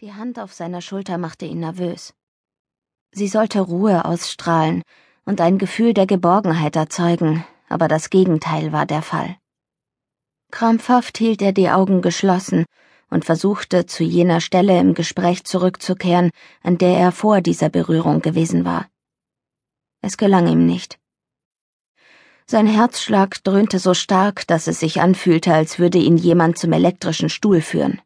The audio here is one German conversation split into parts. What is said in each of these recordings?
Die Hand auf seiner Schulter machte ihn nervös. Sie sollte Ruhe ausstrahlen und ein Gefühl der Geborgenheit erzeugen, aber das Gegenteil war der Fall. Krampfhaft hielt er die Augen geschlossen und versuchte, zu jener Stelle im Gespräch zurückzukehren, an der er vor dieser Berührung gewesen war. Es gelang ihm nicht. Sein Herzschlag dröhnte so stark, dass es sich anfühlte, als würde ihn jemand zum elektrischen Stuhl führen.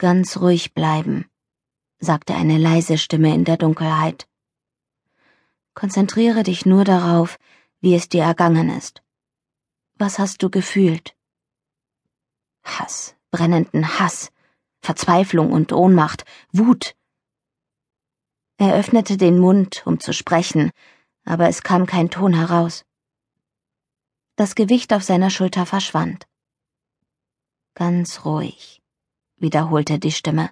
»Ganz ruhig bleiben«, sagte eine leise Stimme in der Dunkelheit. »Konzentriere dich nur darauf, wie es dir ergangen ist. Was hast du gefühlt?« Hass, brennenden Hass, Verzweiflung und Ohnmacht, Wut. Er öffnete den Mund, um zu sprechen, aber es kam kein Ton heraus. Das Gewicht auf seiner Schulter verschwand. »Ganz ruhig«, wiederholte die Stimme.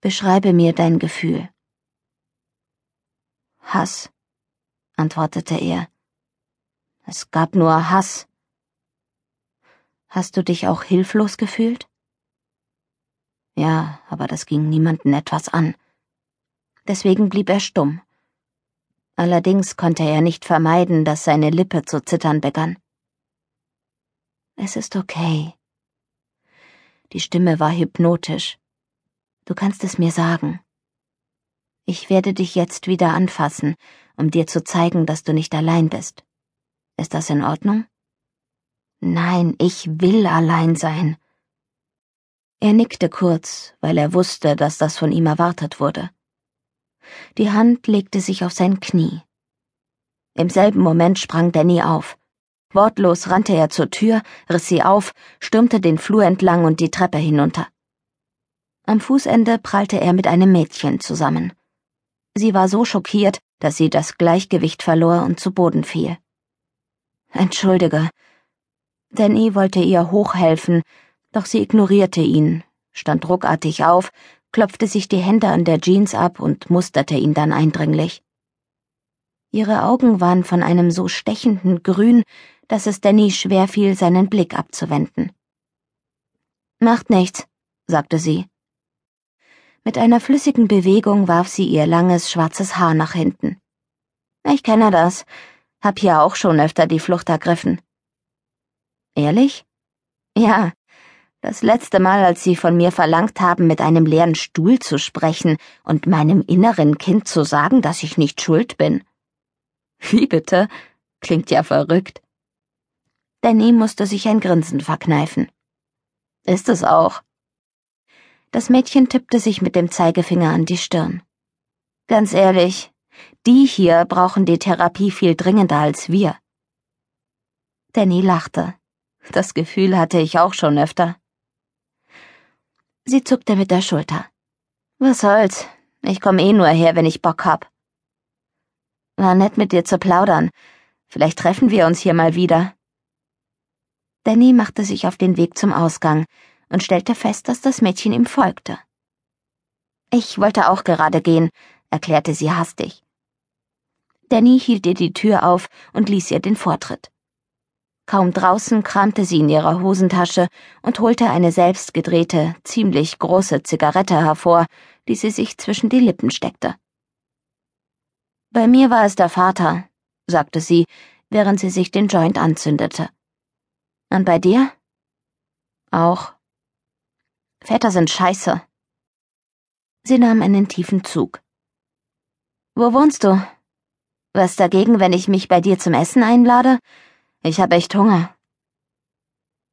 »Beschreibe mir dein Gefühl.« »Hass«, antwortete er. »Es gab nur Hass.« »Hast du dich auch hilflos gefühlt?« »Ja, aber das ging niemanden etwas an.« Deswegen blieb er stumm. Allerdings konnte er nicht vermeiden, dass seine Lippe zu zittern begann. »Es ist okay.« Die Stimme war hypnotisch. »Du kannst es mir sagen. Ich werde dich jetzt wieder anfassen, um dir zu zeigen, dass du nicht allein bist. Ist das in Ordnung?« »Nein, ich will allein sein.« Er nickte kurz, weil er wusste, dass das von ihm erwartet wurde. Die Hand legte sich auf sein Knie. Im selben Moment sprang Danny auf. Wortlos rannte er zur Tür, riss sie auf, stürmte den Flur entlang und die Treppe hinunter. Am Fußende prallte er mit einem Mädchen zusammen. Sie war so schockiert, dass sie das Gleichgewicht verlor und zu Boden fiel. »Entschuldige.« Danny wollte ihr hochhelfen, doch sie ignorierte ihn, stand ruckartig auf, klopfte sich die Hände an der Jeans ab und musterte ihn dann eindringlich. Ihre Augen waren von einem so stechenden Grün, dass es Danny schwerfiel, seinen Blick abzuwenden. »Macht nichts«, sagte sie. Mit einer flüssigen Bewegung warf sie ihr langes, schwarzes Haar nach hinten. »Ich kenne das. Hab hier auch schon öfter die Flucht ergriffen.« »Ehrlich?« »Ja. Das letzte Mal, als sie von mir verlangt haben, mit einem leeren Stuhl zu sprechen und meinem inneren Kind zu sagen, dass ich nicht schuld bin.« »Wie bitte? Klingt ja verrückt.« Danny musste sich ein Grinsen verkneifen. »Ist es auch.« Das Mädchen tippte sich mit dem Zeigefinger an die Stirn. »Ganz ehrlich, die hier brauchen die Therapie viel dringender als wir.« Danny lachte. »Das Gefühl hatte ich auch schon öfter.« Sie zuckte mit der Schulter. »Was soll's? Ich komme eh nur her, wenn ich Bock hab.« »War nett, mit dir zu plaudern. Vielleicht treffen wir uns hier mal wieder.« Danny machte sich auf den Weg zum Ausgang und stellte fest, dass das Mädchen ihm folgte. »Ich wollte auch gerade gehen«, erklärte sie hastig. Danny hielt ihr die Tür auf und ließ ihr den Vortritt. Kaum draußen kramte sie in ihrer Hosentasche und holte eine selbstgedrehte, ziemlich große Zigarette hervor, die sie sich zwischen die Lippen steckte. »Bei mir war es der Vater«, sagte sie, während sie sich den Joint anzündete. »Und bei dir?« »Auch. Väter sind scheiße.« Sie nahm einen tiefen Zug. »Wo wohnst du? Was dagegen, wenn ich mich bei dir zum Essen einlade? Ich habe echt Hunger.«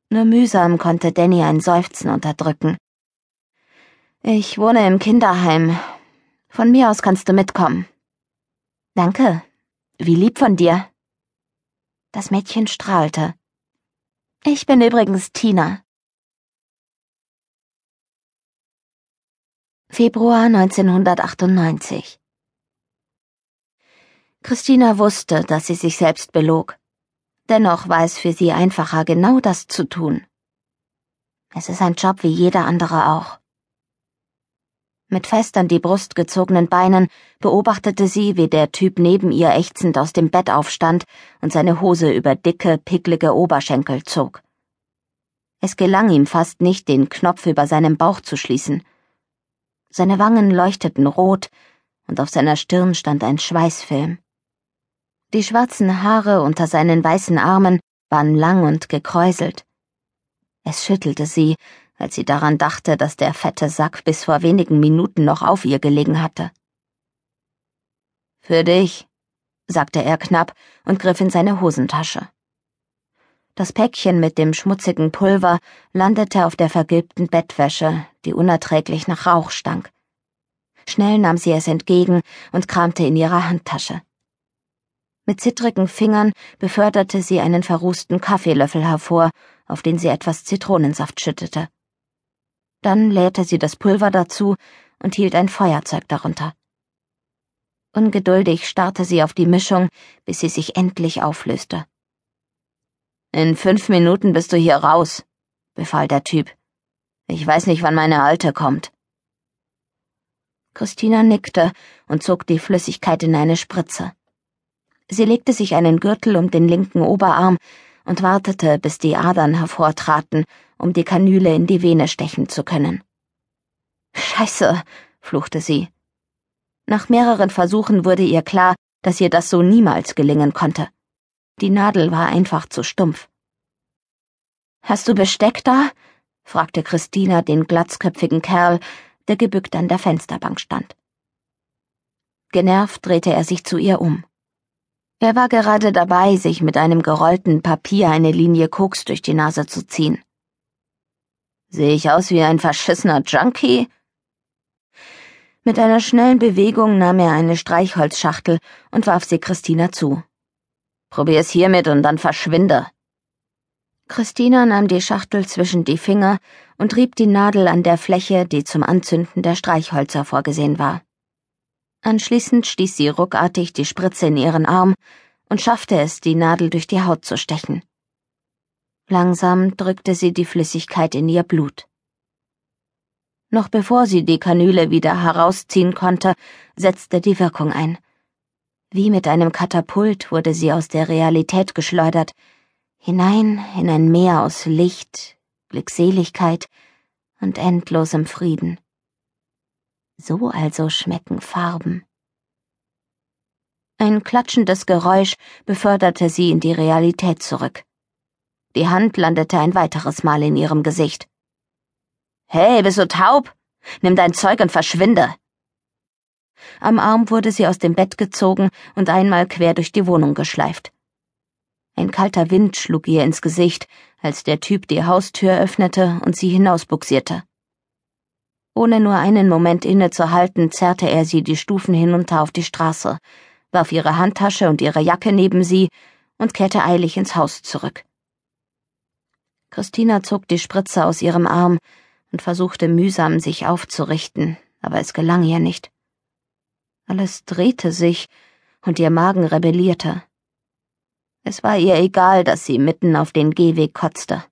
Nur mühsam konnte Danny ein Seufzen unterdrücken. »Ich wohne im Kinderheim. Von mir aus kannst du mitkommen.« »Danke. Wie lieb von dir.« Das Mädchen strahlte. »Ich bin übrigens Tina.« Februar 1998. Christina wusste, dass sie sich selbst belog. Dennoch war es für sie einfacher, genau das zu tun. Es ist ein Job wie jeder andere auch. Mit fest an die Brust gezogenen Beinen beobachtete sie, wie der Typ neben ihr ächzend aus dem Bett aufstand und seine Hose über dicke, picklige Oberschenkel zog. Es gelang ihm fast nicht, den Knopf über seinem Bauch zu schließen. Seine Wangen leuchteten rot, und auf seiner Stirn stand ein Schweißfilm. Die schwarzen Haare unter seinen weißen Armen waren lang und gekräuselt. Es schüttelte sie, als sie daran dachte, dass der fette Sack bis vor wenigen Minuten noch auf ihr gelegen hatte. »Für dich«, sagte er knapp und griff in seine Hosentasche. Das Päckchen mit dem schmutzigen Pulver landete auf der vergilbten Bettwäsche, die unerträglich nach Rauch stank. Schnell nahm sie es entgegen und kramte in ihrer Handtasche. Mit zittrigen Fingern beförderte sie einen verrußten Kaffeelöffel hervor, auf den sie etwas Zitronensaft schüttete. Dann leerte sie das Pulver dazu und hielt ein Feuerzeug darunter. Ungeduldig starrte sie auf die Mischung, bis sie sich endlich auflöste. »In 5 Minuten bist du hier raus«, befahl der Typ. »Ich weiß nicht, wann meine Alte kommt.« Christina nickte und zog die Flüssigkeit in eine Spritze. Sie legte sich einen Gürtel um den linken Oberarm und wartete, bis die Adern hervortraten, um die Kanüle in die Vene stechen zu können. »Scheiße«, fluchte sie. Nach mehreren Versuchen wurde ihr klar, dass ihr das so niemals gelingen konnte. Die Nadel war einfach zu stumpf. »Hast du Besteck da?« fragte Christina den glatzköpfigen Kerl, der gebückt an der Fensterbank stand. Genervt drehte er sich zu ihr um. Er war gerade dabei, sich mit einem gerollten Papier eine Linie Koks durch die Nase zu ziehen. »Sehe ich aus wie ein verschissener Junkie?« Mit einer schnellen Bewegung nahm er eine Streichholzschachtel und warf sie Christina zu. »Probier's hiermit und dann verschwinde.« Christina nahm die Schachtel zwischen die Finger und rieb die Nadel an der Fläche, die zum Anzünden der Streichhölzer vorgesehen war. Anschließend stieß sie ruckartig die Spritze in ihren Arm und schaffte es, die Nadel durch die Haut zu stechen. Langsam drückte sie die Flüssigkeit in ihr Blut. Noch bevor sie die Kanüle wieder herausziehen konnte, setzte die Wirkung ein. Wie mit einem Katapult wurde sie aus der Realität geschleudert, hinein in ein Meer aus Licht, Glückseligkeit und endlosem Frieden. So also schmecken Farben. Ein klatschendes Geräusch beförderte sie in die Realität zurück. Die Hand landete ein weiteres Mal in ihrem Gesicht. »Hey, bist du taub? Nimm dein Zeug und verschwinde!« Am Arm wurde sie aus dem Bett gezogen und einmal quer durch die Wohnung geschleift. Ein kalter Wind schlug ihr ins Gesicht, als der Typ die Haustür öffnete und sie hinausbugsierte. Ohne nur einen Moment innezuhalten, zerrte er sie die Stufen hinunter auf die Straße, warf ihre Handtasche und ihre Jacke neben sie und kehrte eilig ins Haus zurück. Christina zog die Spritze aus ihrem Arm und versuchte mühsam, sich aufzurichten, aber es gelang ihr nicht. Alles drehte sich, und ihr Magen rebellierte. Es war ihr egal, dass sie mitten auf den Gehweg kotzte.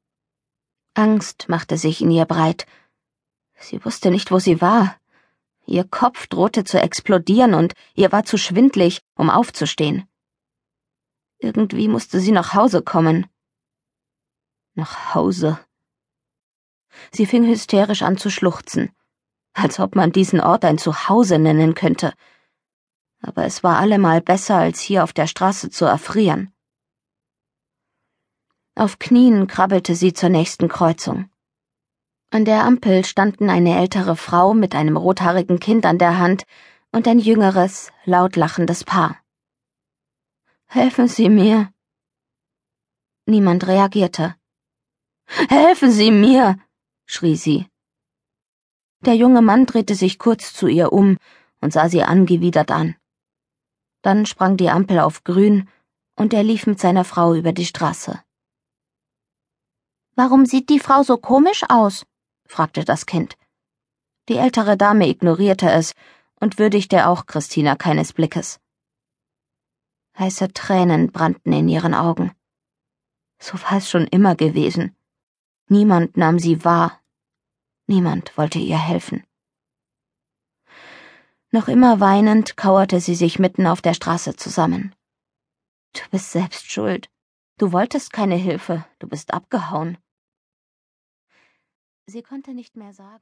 Angst machte sich in ihr breit. Sie wusste nicht, wo sie war. Ihr Kopf drohte zu explodieren, und ihr war zu schwindlig, um aufzustehen. Irgendwie musste sie nach Hause kommen. Nach Hause. Sie fing hysterisch an zu schluchzen, als ob man diesen Ort ein Zuhause nennen könnte. Aber es war allemal besser, als hier auf der Straße zu erfrieren. Auf Knien krabbelte sie zur nächsten Kreuzung. An der Ampel standen eine ältere Frau mit einem rothaarigen Kind an der Hand und ein jüngeres, laut lachendes Paar. »Helfen Sie mir!« Niemand reagierte. »Helfen Sie mir!« schrie sie. Der junge Mann drehte sich kurz zu ihr um und sah sie angewidert an. Dann sprang die Ampel auf grün und er lief mit seiner Frau über die Straße. »Warum sieht die Frau so komisch aus?« fragte das Kind. Die ältere Dame ignorierte es und würdigte auch Christina keines Blickes. Heiße Tränen brannten in ihren Augen. So war es schon immer gewesen. Niemand nahm sie wahr. Niemand wollte ihr helfen. Noch immer weinend kauerte sie sich mitten auf der Straße zusammen. »Du bist selbst schuld. Du wolltest keine Hilfe. Du bist abgehauen.« Sie konnte nicht mehr sagen,